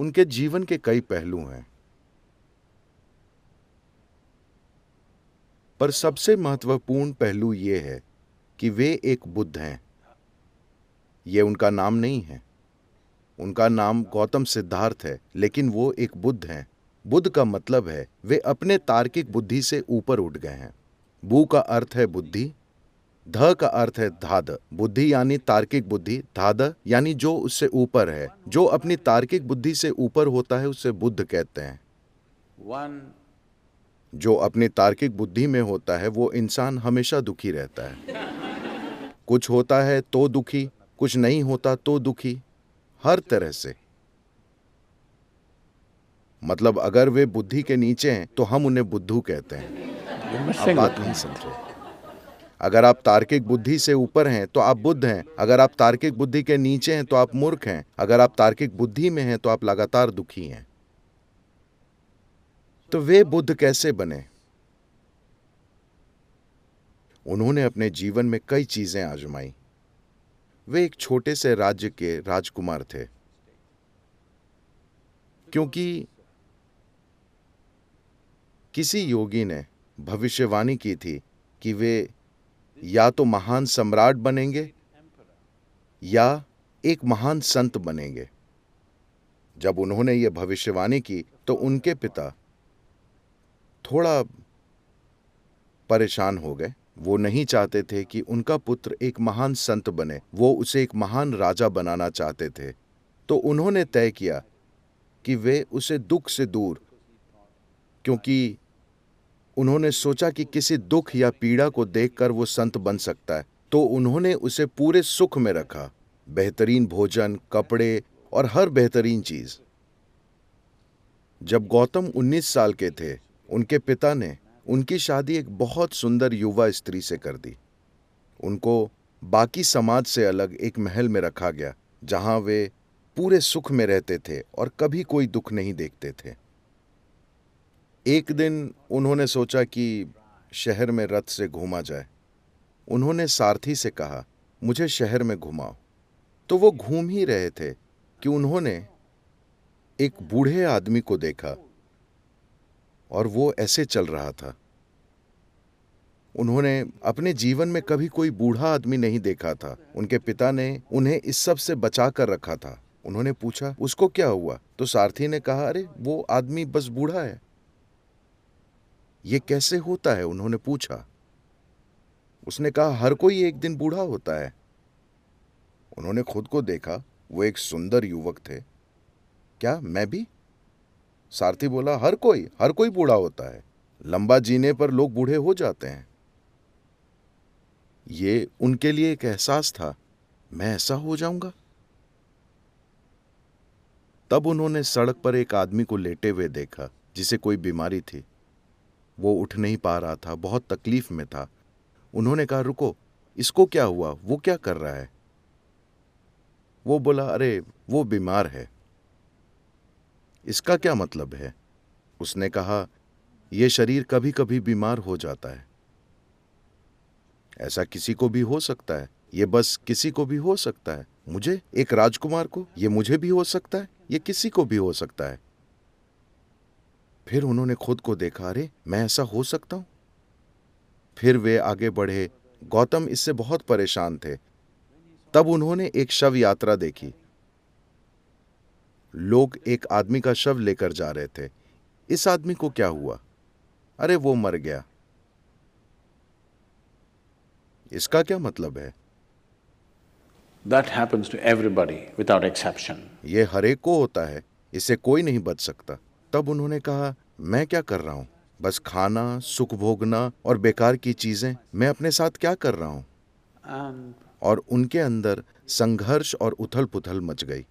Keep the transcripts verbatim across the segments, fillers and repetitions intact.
उनके जीवन के कई पहलू हैं, पर सबसे महत्वपूर्ण पहलू यह है कि वे एक बुद्ध हैं। यह उनका नाम नहीं है, उनका नाम गौतम सिद्धार्थ है, लेकिन वो एक बुद्ध हैं। बुद्ध का मतलब है वे अपने तार्किक बुद्धि से ऊपर उठ गए हैं। बू का अर्थ है बुद्धि, ध का अर्थ है धाद, बुद्धि यानी तार्किक बुद्धि, धाद यानी जो उससे ऊपर है। जो अपनी तार्किक बुद्धि से ऊपर होता है उसे बुद्ध कहते हैं। जो अपनी तार्किक बुद्धि में होता है वो इंसान हमेशा दुखी रहता है। कुछ होता है तो दुखी, कुछ नहीं होता तो दुखी, हर तरह से। मतलब अगर वे बुद्धि के नीचे हैं तो हम उन्हें बुद्धू कहते हैं। आप बात नहीं समझे। अगर आप तार्किक बुद्धि से ऊपर हैं तो आप बुद्ध हैं, अगर आप तार्किक बुद्धि के नीचे हैं तो आप मूर्ख हैं, अगर आप तार्किक बुद्धि में हैं तो आप लगातार दुखी हैं। तो वे बुद्ध कैसे बने? उन्होंने अपने जीवन में कई चीजें आजमाई। वे एक छोटे से राज्य के राजकुमार थे, क्योंकि किसी योगी ने भविष्यवाणी की थी कि वे या तो महान सम्राट बनेंगे या एक महान संत बनेंगे। जब उन्होंने ये भविष्यवाणी की तो उनके पिता थोड़ा परेशान हो गए। वो नहीं चाहते थे कि उनका पुत्र एक महान संत बने, वो उसे एक महान राजा बनाना चाहते थे। तो उन्होंने तय किया कि वे उसे दुख से दूर, क्योंकि उन्होंने सोचा कि किसी दुख या पीड़ा को देखकर वो संत बन सकता है, तो उन्होंने उसे पूरे सुख में रखा, बेहतरीन भोजन, कपड़े और हर बेहतरीन चीज। जब गौतम उन्नीस साल के थे, उनके पिता ने उनकी शादी एक बहुत सुंदर युवा स्त्री से कर दी। उनको बाकी समाज से अलग एक महल में रखा गया, जहां वे पूरे सुख में रहते थे और कभी कोई दुख नहीं देखते थे। एक दिन उन्होंने सोचा कि शहर में रथ से घूमा जाए। उन्होंने सारथी से कहा, मुझे शहर में घुमाओ। तो वो घूम ही रहे थे कि उन्होंने एक बूढ़े आदमी को देखा और वो ऐसे चल रहा था। उन्होंने अपने जीवन में कभी कोई बूढ़ा आदमी नहीं देखा था। उनके पिता ने उन्हें इस सब से बचा कर रखा था। उन्होंने पूछा, उसको क्या हुआ? तो सारथी ने कहा, अरे वो आदमी बस बूढ़ा है। ये कैसे होता है? उन्होंने पूछा। उसने कहा, हर कोई एक दिन बूढ़ा होता है। उन्होंने खुद को देखा, वो एक सुंदर युवक थे। क्या मैं भी? सारथी बोला, हर कोई हर कोई बूढ़ा होता है, लंबा जीने पर लोग बूढ़े हो जाते हैं। ये उनके लिए एक एहसास था, मैं ऐसा हो जाऊंगा। तब उन्होंने सड़क पर एक आदमी को लेटे हुए देखा जिसे कोई बीमारी थी। वो उठ नहीं पा रहा था, बहुत तकलीफ में था। उन्होंने कहा, रुको, इसको क्या हुआ? वो क्या कर रहा है? वो बोला, अरे वो बीमार है। इसका क्या मतलब है? उसने कहा, यह शरीर कभी कभी बीमार हो जाता है। ऐसा किसी को भी हो सकता है, यह बस किसी को भी हो सकता है। मुझे, एक राजकुमार को? यह मुझे भी हो सकता है, यह किसी को भी हो सकता है। फिर उन्होंने खुद को देखा, अरे मैं ऐसा हो सकता हूं। फिर वे आगे बढ़े। गौतम इससे बहुत परेशान थे। तब उन्होंने एक शव यात्रा देखी। लोग एक आदमी का शव लेकर जा रहे थे। इस आदमी को क्या हुआ? अरे वो मर गया। इसका क्या मतलब है? That happens to everybody without exception. ये हर एक को होता है, इससे कोई नहीं बच सकता। तब उन्होंने कहा, मैं क्या कर रहा हूं? बस खाना, सुख भोगना और बेकार की चीजें, मैं अपने साथ क्या कर रहा हूं? And... और उनके अंदर संघर्ष और उथल पुथल मच गई।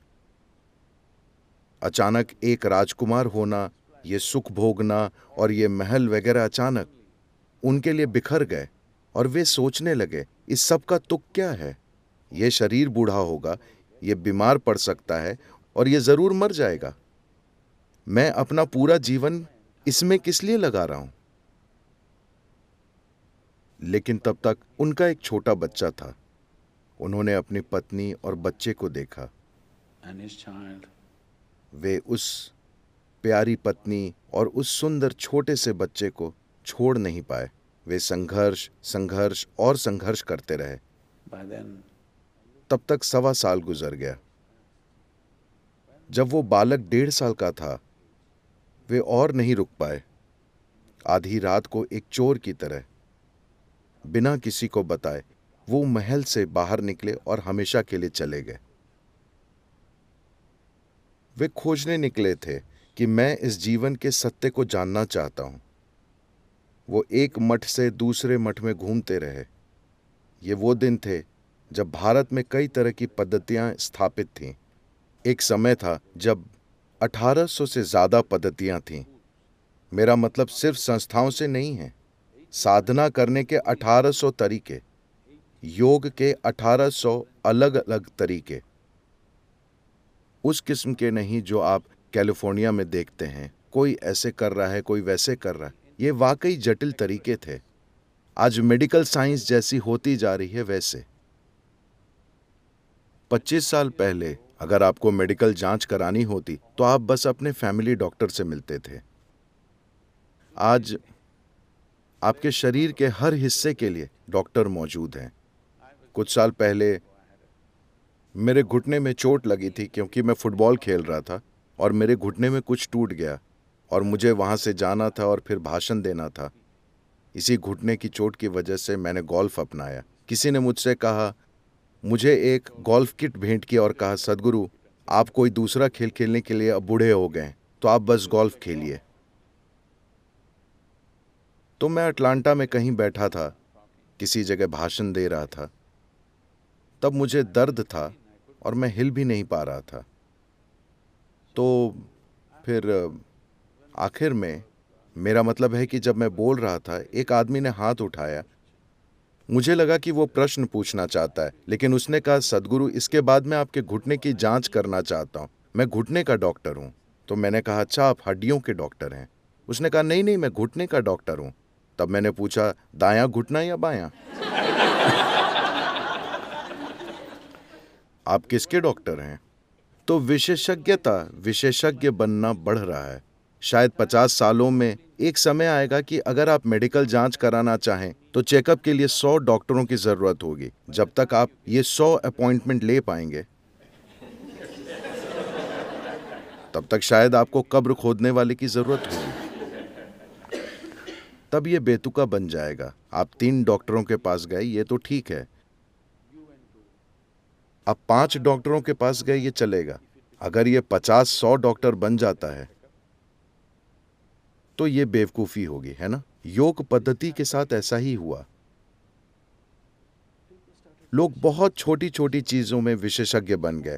अचानक एक राजकुमार होना, ये सुख भोगना और ये महल वगैरह अचानक उनके लिए बिखर गए और वे सोचने लगे, इस सब का तुक क्या है? ये शरीर बूढ़ा होगा, ये बीमार पड़ सकता है और ये जरूर मर जाएगा। मैं अपना पूरा जीवन इसमें किस लिए लगा रहा हूं? लेकिन तब तक उनका एक छोटा बच्चा था। उन्होंने अपनी पत्नी और बच्चे को देखा। वे उस प्यारी पत्नी और उस सुंदर छोटे से बच्चे को छोड़ नहीं पाए। वे संघर्ष संघर्ष और संघर्ष करते रहे। तब तक सवा साल गुजर गया। जब वो बालक डेढ़ साल का था, वे और नहीं रुक पाए। आधी रात को एक चोर की तरह बिना किसी को बताए वो महल से बाहर निकले और हमेशा के लिए चले गए। वे खोजने निकले थे कि मैं इस जीवन के सत्य को जानना चाहता हूं। वो एक मठ से दूसरे मठ में घूमते रहे। ये वो दिन थे जब भारत में कई तरह की पद्धतियां स्थापित थीं। एक समय था जब अठारह सौ से ज़्यादा पद्धतियां थीं। मेरा मतलब सिर्फ संस्थाओं से नहीं है। साधना करने के अठारह सौ तरीके, योग के अठारह सौ अलग अलग तरीके, उस किस्म के नहीं जो आप कैलिफोर्निया में देखते हैं। कोई ऐसे कर रहा है, कोई वैसे कर रहा है। ये वाकई जटिल तरीके थे, आज मेडिकल साइंस जैसी होती जा रही है वैसे। पच्चीस साल पहले अगर आपको मेडिकल जांच करानी होती तो आप बस अपने फैमिली डॉक्टर से मिलते थे। आज आपके शरीर के हर हिस्से के लिए डॉक्टर मौजूद हैं। कुछ साल पहले मेरे घुटने में चोट लगी थी क्योंकि मैं फुटबॉल खेल रहा था और मेरे घुटने में कुछ टूट गया और मुझे वहाँ से जाना था और फिर भाषण देना था। इसी घुटने की चोट की वजह से मैंने गोल्फ अपनाया। किसी ने मुझसे कहा, मुझे एक गोल्फ किट भेंट किया और कहा, सदगुरु आप कोई दूसरा खेल खेलने के लिए अब बूढ़े हो गए तो आप बस गोल्फ खेलिए। तो मैं अटलांटा में कहीं बैठा था, किसी जगह भाषण दे रहा था। तब मुझे दर्द था और मैं हिल भी नहीं पा रहा था। तो फिर आखिर में, मेरा मतलब है कि जब मैं बोल रहा था, एक आदमी ने हाथ उठाया। मुझे लगा कि वो प्रश्न पूछना चाहता है, लेकिन उसने कहा, सदगुरु इसके बाद मैं आपके घुटने की जांच करना चाहता हूँ, मैं घुटने का डॉक्टर हूँ। तो मैंने कहा, अच्छा आप हड्डियों के डॉक्टर हैं। उसने कहा, नहीं नहीं मैं घुटने का डॉक्टर हूँ। तब मैंने पूछा, दायां घुटना या बायां? आप किसके डॉक्टर हैं? तो विशेषज्ञता, विशेषज्ञ बनना बढ़ रहा है। शायद पचास सालों में एक समय आएगा कि अगर आप मेडिकल जांच कराना चाहें तो चेकअप के लिए सौ डॉक्टरों की जरूरत होगी। जब तक आप ये सौ अपॉइंटमेंट ले पाएंगे तब तक शायद आपको कब्र खोदने वाले की जरूरत होगी। तब ये बेतुका बन जाएगा। आप तीन डॉक्टरों के पास गए, ये तो ठीक है। अब पांच डॉक्टरों के पास गए, ये चलेगा। अगर ये पचास सौ डॉक्टर बन जाता है तो ये बेवकूफी होगी, है ना? योग पद्धति के साथ ऐसा ही हुआ। लोग बहुत छोटी छोटी चीजों में विशेषज्ञ बन गए।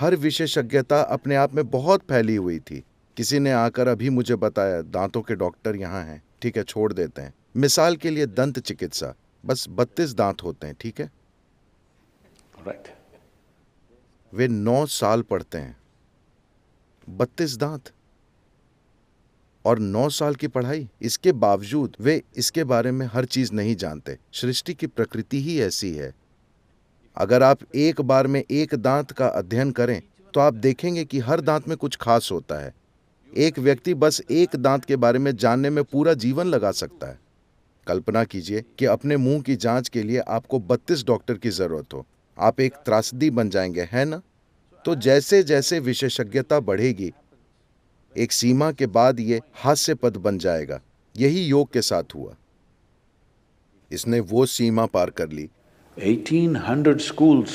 हर विशेषज्ञता अपने आप में बहुत फैली हुई थी। किसी ने आकर अभी मुझे बताया, दांतों के डॉक्टर यहाँ हैं, ठीक है छोड़ देते हैं। मिसाल के लिए दंत चिकित्सा, बस बत्तीस दांत होते हैं, ठीक है। वे नौ साल पढ़ते हैं, बत्तीस दांत और नौ साल की पढ़ाई। इसके बावजूद वे इसके बारे में हर चीज नहीं जानते। सृष्टि की प्रकृति ही ऐसी है। अगर आप एक बार में एक दांत का अध्ययन करें तो आप देखेंगे कि हर दांत में कुछ खास होता है। एक व्यक्ति बस एक दांत के बारे में जानने में पूरा जीवन लगा सकता है। कल्पना कीजिए कि अपने मुंह की जांच के लिए आपको बत्तीस डॉक्टर की जरूरत हो। आप एक त्रासदी बन जाएंगे, है ना? तो जैसे जैसे विशेषज्ञता बढ़ेगी, एक सीमा के बाद ये हास्यपद बन जाएगा। यही योग के साथ हुआ। इसने वो सीमा पार कर ली। अठारह सौ schools,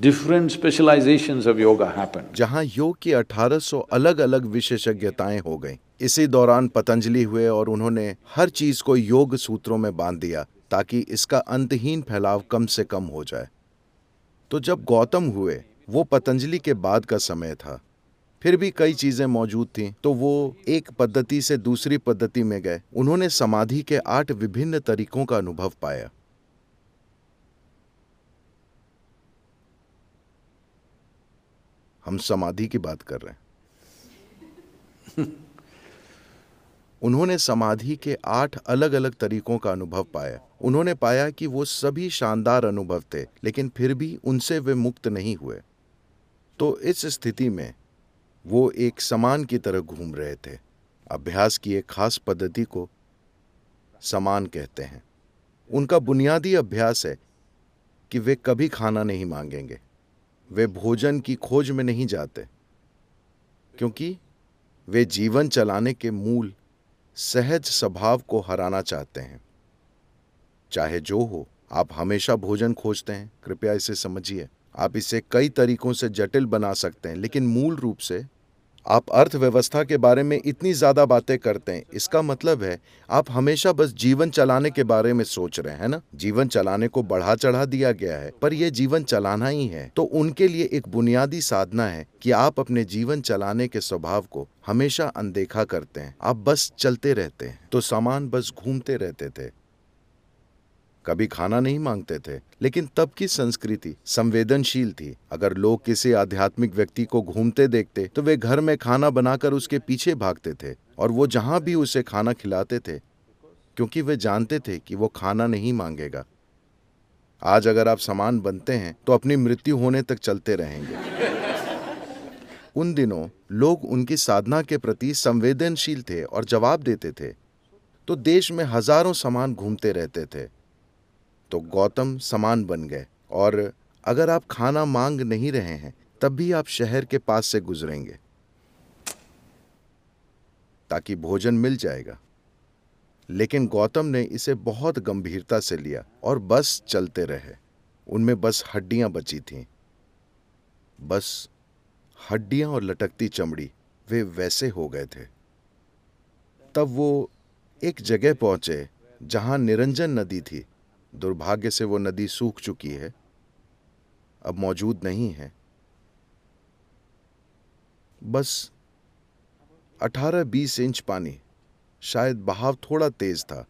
different specialisations of yoga happen, जहां योग की अठारह सौ अलग अलग विशेषज्ञताएं हो गईं। इसी दौरान पतंजलि हुए और उन्होंने हर चीज को योग सूत्रों में बांध दिया ताकि इसका अंतहीन फैलाव कम से कम हो जाए। तो जब गौतम हुए, वो पतंजलि के बाद का समय था। फिर भी कई चीज़ें मौजूद थीं, तो वो एक पद्धति से दूसरी पद्धति में गए। उन्होंने समाधि के आठ विभिन्न तरीकों का अनुभव पाया। हम समाधि की बात कर रहे हैं। उन्होंने समाधि के आठ अलग अलग तरीकों का अनुभव पाया। उन्होंने पाया कि वो सभी शानदार अनुभव थे, लेकिन फिर भी उनसे वे मुक्त नहीं हुए। तो इस स्थिति में वो एक समान की तरह घूम रहे थे। अभ्यास की एक खास पद्धति को समान कहते हैं। उनका बुनियादी अभ्यास है कि वे कभी खाना नहीं मांगेंगे। वे भोजन की खोज में नहीं जाते, क्योंकि वे जीवन चलाने के मूल सहज स्वभाव को हराना चाहते हैं। चाहे जो हो, आप हमेशा भोजन खोजते हैं। कृपया इसे समझिए। आप इसे कई तरीकों से जटिल बना सकते हैं, लेकिन मूल रूप से आप अर्थव्यवस्था के बारे में इतनी ज़्यादा बातें करते हैं, इसका मतलब है आप हमेशा बस जीवन चलाने के बारे में सोच रहे हैं ना। जीवन चलाने को बढ़ा चढ़ा दिया गया है, पर यह जीवन चलाना ही है। तो उनके लिए एक बुनियादी साधना है कि आप अपने जीवन चलाने के स्वभाव को हमेशा अनदेखा करते हैं। आप बस चलते रहते हैं। तो सामान बस घूमते रहते थे, कभी खाना नहीं मांगते थे। लेकिन तब की संस्कृति संवेदनशील थी। अगर लोग किसी आध्यात्मिक व्यक्ति को घूमते देखते तो वे घर में खाना बनाकर उसके पीछे भागते थे, और वो जहाँ भी उसे खाना खिलाते थे, क्योंकि वे जानते थे कि वो खाना नहीं मांगेगा। आज अगर आप सामान बनते हैं तो अपनी मृत्यु होने तक चलते रहेंगे। उन दिनों लोग उनकी साधना के प्रति संवेदनशील थे और जवाब देते थे। तो देश में हजारों सामान घूमते रहते थे। तो गौतम समान बन गए। और अगर आप खाना मांग नहीं रहे हैं, तब भी आप शहर के पास से गुजरेंगे ताकि भोजन मिल जाएगा। लेकिन गौतम ने इसे बहुत गंभीरता से लिया और बस चलते रहे। उनमें बस हड्डियां बची थीं, बस हड्डियां और लटकती चमड़ी। वे वैसे हो गए थे। तब वो एक जगह पहुंचे जहां निरंजन नदी थी। दुर्भाग्य से वो नदी सूख चुकी है, अब मौजूद नहीं है। बस अठारह बीस इंच पानी, शायद बहाव थोड़ा तेज था।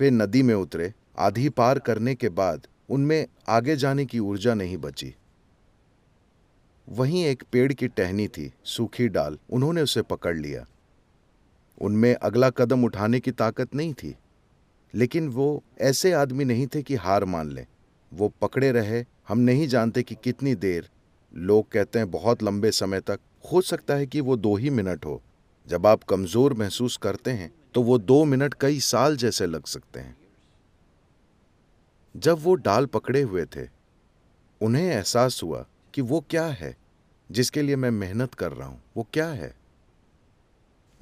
वे नदी में उतरे। आधी पार करने के बाद उनमें आगे जाने की ऊर्जा नहीं बची। वहीं एक पेड़ की टहनी थी, सूखी डाल। उन्होंने उसे पकड़ लिया। उनमें अगला कदम उठाने की ताकत नहीं थी, लेकिन वो ऐसे आदमी नहीं थे कि हार मान लें। वो पकड़े रहे। हम नहीं जानते कि कितनी देर, लोग कहते हैं बहुत लंबे समय तक, हो सकता है कि वो दो ही मिनट हो। जब आप कमज़ोर महसूस करते हैं तो वो दो मिनट कई साल जैसे लग सकते हैं। जब वो डाल पकड़े हुए थे, उन्हें एहसास हुआ कि वो क्या है जिसके लिए मैं मेहनत कर रहा हूँ। वो क्या है?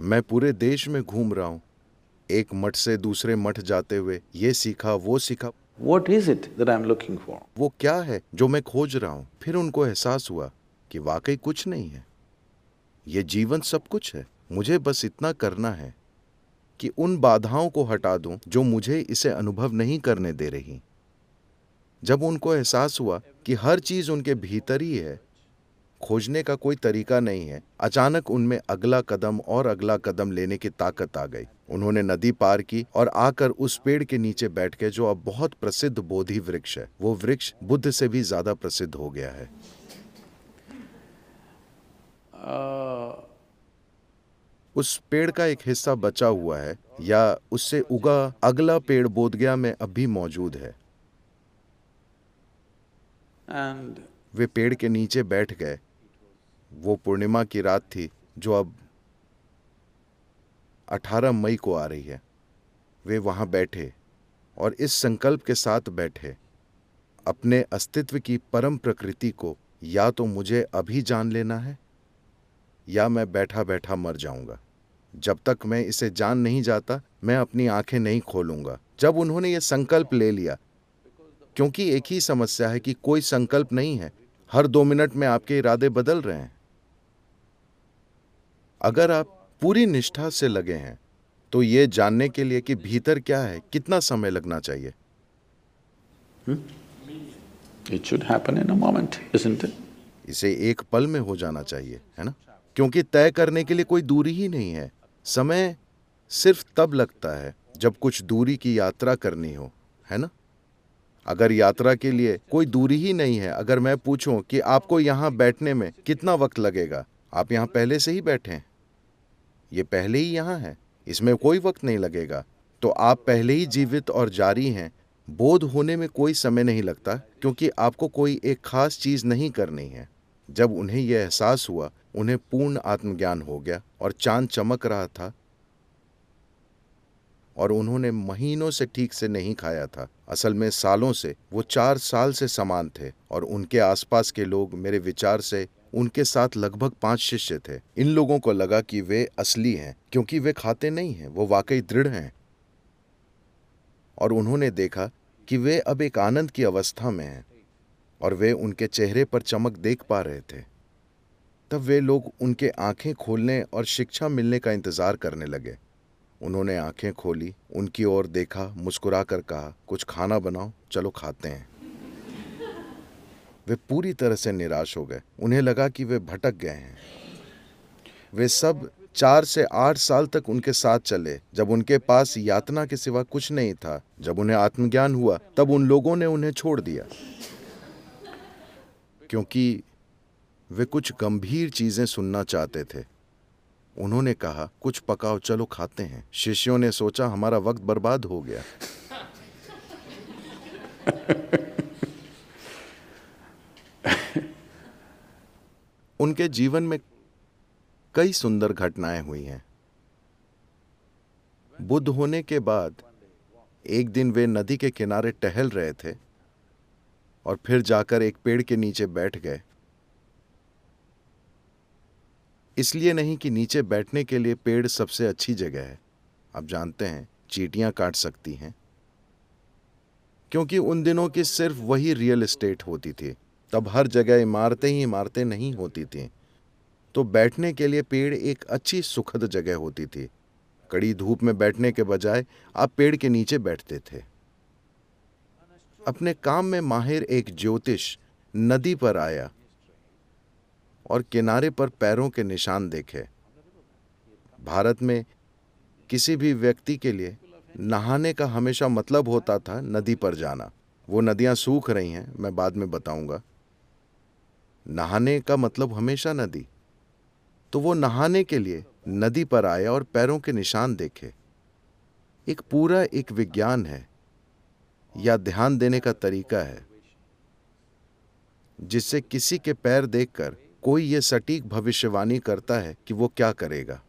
मैं पूरे देश में घूम रहा हूँ, एक मठ से दूसरे मठ जाते हुए, ये सीखा वो सीखा। What is it that I'm looking for? वो क्या है जो मैं खोज रहा हूँ? फिर उनको एहसास हुआ कि वाकई कुछ नहीं है। ये जीवन सब कुछ है। मुझे बस इतना करना है कि उन बाधाओं को हटा दूं जो मुझे इसे अनुभव नहीं करने दे रही। जब उनको एहसास हुआ कि हर चीज उनके भीतर ही है, खोजने का कोई तरीका नहीं है, अचानक उनमें अगला कदम और अगला कदम लेने की ताकत आ गई। उन्होंने नदी पार की और आकर उस पेड़ के नीचे बैठ गए जो अब बहुत प्रसिद्ध बोधि वृक्ष है। वो वृक्ष बुद्ध से भी ज्यादा प्रसिद्ध हो गया है। उस पेड़ का एक हिस्सा बचा हुआ है, या उससे उगा अगला पेड़ बोधगया में अब भी मौजूद है। And... वे पेड़ के नीचे बैठ गए। वो पूर्णिमा की रात थी जो अब अठारह मई को आ रही है। वे वहाँ बैठे और इस संकल्प के साथ बैठे, अपने अस्तित्व की परम प्रकृति को या तो मुझे अभी जान लेना है, या मैं बैठा बैठा मर जाऊँगा। जब तक मैं इसे जान नहीं जाता, मैं अपनी आंखें नहीं खोलूँगा। जब उन्होंने ये संकल्प ले लिया, क्योंकि एक ही समस्या है कि कोई संकल्प नहीं है, हर दो मिनट में आपके इरादे बदल रहे हैं। अगर आप पूरी निष्ठा से लगे हैं तो ये जानने के लिए कि भीतर क्या है, कितना समय लगना चाहिए? It should happen in a moment, isn't it? इसे एक पल में हो जाना चाहिए, है ना? क्योंकि तय करने के लिए कोई दूरी ही नहीं है। समय सिर्फ तब लगता है जब कुछ दूरी की यात्रा करनी हो, है ना? अगर यात्रा के लिए कोई दूरी ही नहीं है, अगर मैं पूछूं कि आपको यहाँ बैठने में कितना वक्त लगेगा, आप यहाँ पहले से ही बैठे हैं। ये पहले ही यहाँ है, इसमें कोई वक्त नहीं लगेगा। तो आप पहले ही जीवित और जारी हैं। बोध होने में कोई समय नहीं लगता, क्योंकि आपको कोई एक खास चीज़ नहीं करनी है। जब उन्हें यह एहसास हुआ, उन्हें पूर्ण आत्मज्ञान हो गया और चांद चमक रहा था और उन्होंने महीनों से ठीक से नहीं खाया था, असल में सालों से। वो चार साल से समान थे और उनके आसपास के लोग मेरे विचार से उनके साथ लगभग पांच शिष्य थे। इन लोगों को लगा कि वे असली हैं क्योंकि वे खाते नहीं हैं, वो वाकई दृढ़ हैं। और उन्होंने देखा कि वे अब एक आनंद की अवस्था में हैं और वे उनके चेहरे पर चमक देख पा रहे थे। तब वे लोग उनके आंखें खोलने और शिक्षा मिलने का इंतजार करने लगे। उन्होंने आंखें खोली, उनकी ओर देखा, मुस्कुरा कर कहा, कुछ खाना बनाओ, चलो खाते हैं। वे पूरी तरह से निराश हो गए। उन्हें लगा कि वे भटक गए हैं। वे सब चार से आठ साल तक उनके साथ चले, जब उनके पास यातना के सिवा कुछ नहीं था। जब उन्हें आत्मज्ञान हुआ, तब उन लोगों ने उन्हें छोड़ दिया, क्योंकि वे कुछ गंभीर चीजें सुनना चाहते थे। उन्होंने कहा, कुछ पकाओ, चलो खाते हैं। शिष्यों ने सोचा, हमारा वक्त बर्बाद हो गया। उनके जीवन में कई सुंदर घटनाएं हुई हैं। बुद्ध होने के बाद एक दिन वे नदी के किनारे टहल रहे थे और फिर जाकर एक पेड़ के नीचे बैठ गए। इसलिए नहीं कि नीचे बैठने के लिए पेड़ सबसे अच्छी जगह है। आप जानते हैं, चींटियां काट सकती हैं, क्योंकि उन दिनों की सिर्फ वही रियल एस्टेट होती थी। तब हर जगह इमारतें ही इमारतें नहीं होती थीं, तो बैठने के लिए पेड़ एक अच्छी सुखद जगह होती थी। कड़ी धूप में बैठने के बजाय आप पेड़ के नीचे बैठते थे। अपने काम में माहिर एक ज्योतिष नदी पर आया और किनारे पर पैरों के निशान देखे। भारत में किसी भी व्यक्ति के लिए नहाने का हमेशा मतलब होता था नदी पर जाना। वो नदियां सूख रही हैं, मैं बाद में बताऊंगा। नहाने का मतलब हमेशा नदी। तो वो नहाने के लिए नदी पर आया और पैरों के निशान देखे। एक पूरा एक विज्ञान है या ध्यान देने का तरीका है, जिससे किसी के पैर देखकर कोई ये सटीक भविष्यवाणी करता है कि वो क्या करेगा।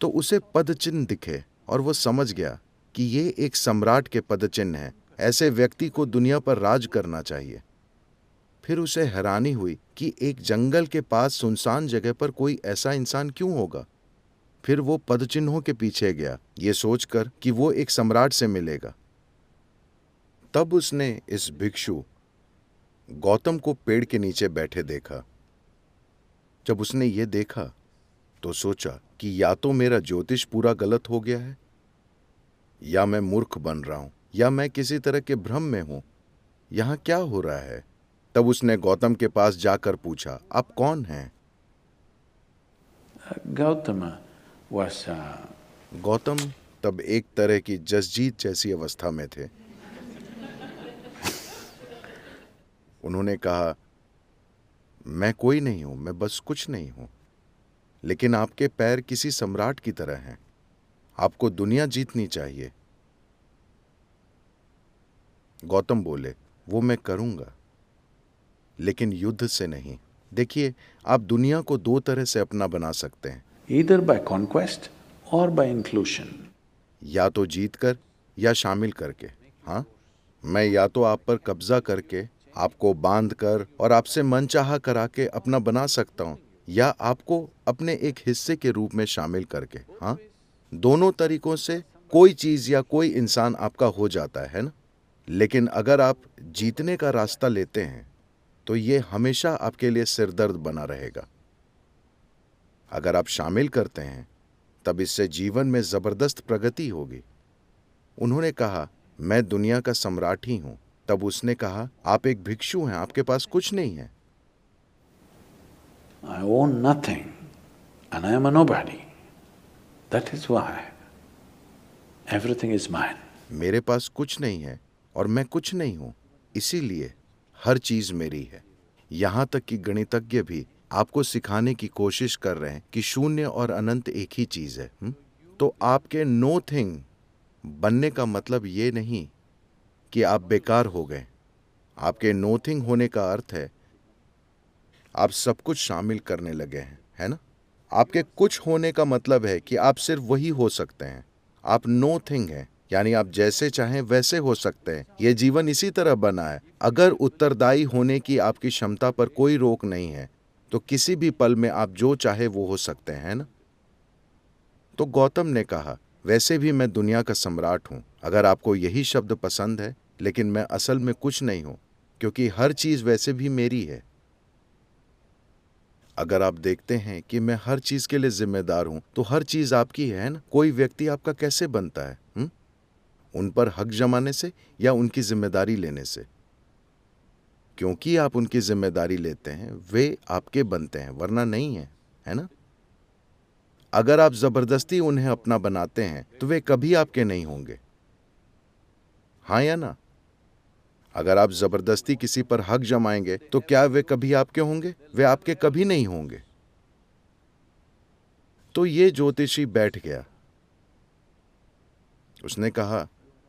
तो उसे पदचिन्ह दिखे और वो समझ गया कि ये एक सम्राट के पदचिन्ह है। ऐसे व्यक्ति को दुनिया पर राज करना चाहिए। फिर उसे हैरानी हुई कि एक जंगल के पास सुनसान जगह पर कोई ऐसा इंसान क्यों होगा। फिर वो पदचिन्हों के पीछे गया, ये सोचकर कि वो एक सम्राट से मिलेगा। तब उसने इस भिक्षु गौतम को पेड़ के नीचे बैठे देखा। जब उसने ये देखा तो सोचा कि या तो मेरा ज्योतिष पूरा गलत हो गया है, या मैं मूर्ख बन रहा हूं, या मैं किसी तरह के भ्रम में हूं। यहां क्या हो रहा है? तब उसने गौतम के पास जाकर पूछा, आप कौन हैं? गौतम गौतम तब एक तरह की जसजीत जैसी अवस्था में थे। उन्होंने कहा, मैं कोई नहीं हूं, मैं बस कुछ नहीं हूं, लेकिन आपके पैर किसी सम्राट की तरह हैं। आपको दुनिया जीतनी चाहिए। गौतम बोले, वो मैं करूंगा, लेकिन युद्ध से नहीं। देखिए, आप दुनिया को दो तरह से अपना बना सकते हैं, either by conquest or by inclusion, या तो जीतकर या शामिल करके। हाँ, मैं या तो आप पर कब्जा करके, आपको बांधकर और आपसे मनचाहा करा के अपना बना सकता हूँ, या आपको अपने एक हिस्से के रूप में शामिल करके। हाँ, दोनों तरीकों से कोई चीज या कोई इंसान आपका हो जाता है ना। लेकिन अगर आप जीतने का रास्ता लेते हैं, तो ये हमेशा आपके लिए सिरदर्द बना रहेगा। अगर आप शामिल करते हैं, तब इससे जीवन में जबरदस्त प्रगति होगी। उन्होंने कहा, मैं दुनिया का सम्राट ही हूं। तब उसने कहा, आप एक भिक्षु हैं, आपके पास कुछ नहीं है। I own nothing and I am a nobody. That is why everything is mine. मेरे पास कुछ नहीं है और मैं कुछ नहीं हूं, इसीलिए हर चीज मेरी है। यहां तक कि गणितज्ञ भी आपको सिखाने की कोशिश कर रहे हैं कि शून्य और अनंत एक ही चीज है। हुँ? तो आपके नो थिंग बनने का मतलब ये नहीं कि आप बेकार हो गए। आपके नोथिंग होने का अर्थ है आप सब कुछ शामिल करने लगे हैं, है ना। आपके कुछ होने का मतलब है कि आप सिर्फ वही हो सकते हैं, आप नो थिंग हैं, यानी आप जैसे चाहें वैसे हो सकते हैं। ये जीवन इसी तरह बना है। अगर उत्तरदायी होने की आपकी क्षमता पर कोई रोक नहीं है तो किसी भी पल में आप जो चाहे वो हो सकते हैं, है ना। तो गौतम ने कहा, वैसे भी मैं दुनिया का सम्राट हूँ, अगर आपको यही शब्द पसंद है, लेकिन मैं असल में कुछ नहीं हूँ, क्योंकि हर चीज़ वैसे भी मेरी है। अगर आप देखते हैं कि मैं हर चीज़ के लिए जिम्मेदार हूँ तो हर चीज़ आपकी है ना। कोई व्यक्ति आपका कैसे बनता है? हुँ? उन पर हक जमाने से या उनकी जिम्मेदारी लेने से? क्योंकि आप उनकी जिम्मेदारी लेते हैं वे आपके बनते हैं, वरना नहीं है, है ना। अगर आप जबरदस्ती उन्हें अपना बनाते हैं तो वे कभी आपके नहीं होंगे, हाँ या ना। अगर आप जबरदस्ती किसी पर हक जमाएंगे तो क्या वे कभी आपके होंगे? वे आपके कभी नहीं होंगे। तो ये ज्योतिषी बैठ गया। उसने कहा,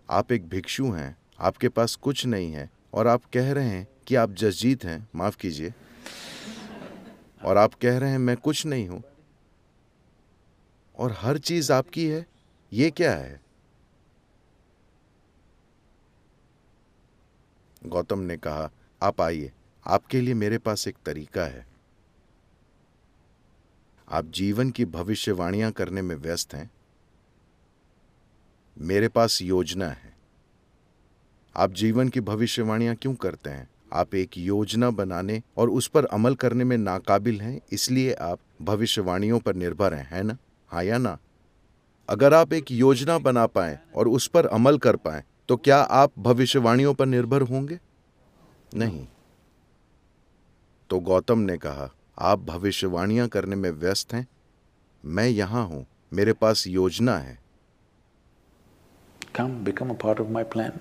आप एक भिक्षु हैं, आपके पास कुछ नहीं है और आप कह रहे हैं कि आप जसजीत हैं, माफ कीजिए, और आप कह रहे हैं मैं कुछ नहीं हूं और हर चीज आपकी है, ये क्या है? गौतम ने कहा, आप आइए, आपके लिए मेरे पास एक तरीका है। आप जीवन की भविष्यवाणियां करने में व्यस्त हैं, मेरे पास योजना है। आप जीवन की भविष्यवाणियां क्यों करते हैं? आप एक योजना बनाने और उस पर अमल करने में नाकाबिल हैं, इसलिए आप भविष्यवाणियों पर निर्भर हैं, है ना, हाँ या ना। अगर आप एक योजना बना पाएं और उस पर अमल कर पाएं तो क्या आप भविष्यवाणियों पर निर्भर होंगे? नहीं। तो गौतम ने कहा, आप भविष्यवाणियां करने में व्यस्त हैं, मैं यहां हूं, मेरे पास योजना है। Come, become a part of my plan.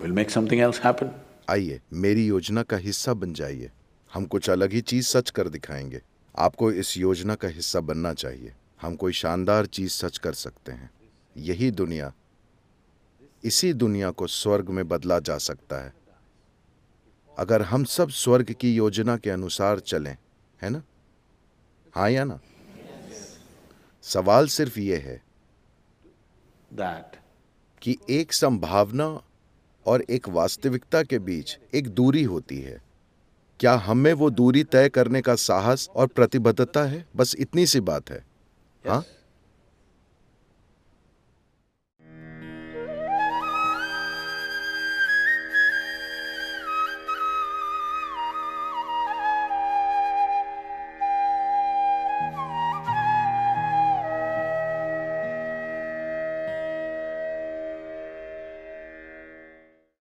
We'll make something else happen. आइए, मेरी योजना का हिस्सा बन जाइए, हम कुछ अलग ही चीज सच कर दिखाएंगे। आपको इस योजना का हिस्सा बनना चाहिए, हम कोई शानदार चीज सच कर सकते हैं। यही दुनिया, इसी दुनिया को स्वर्ग में बदला जा सकता है अगर हम सब स्वर्ग की योजना के अनुसार चलें, है ना, हाँ या ना। Yes. सवाल सिर्फ ये है That. कि एक संभावना और एक वास्तविकता के बीच एक दूरी होती है। क्या हमें वो दूरी तय करने का साहस और प्रतिबद्धता है? बस इतनी सी बात है। Yes. हाँ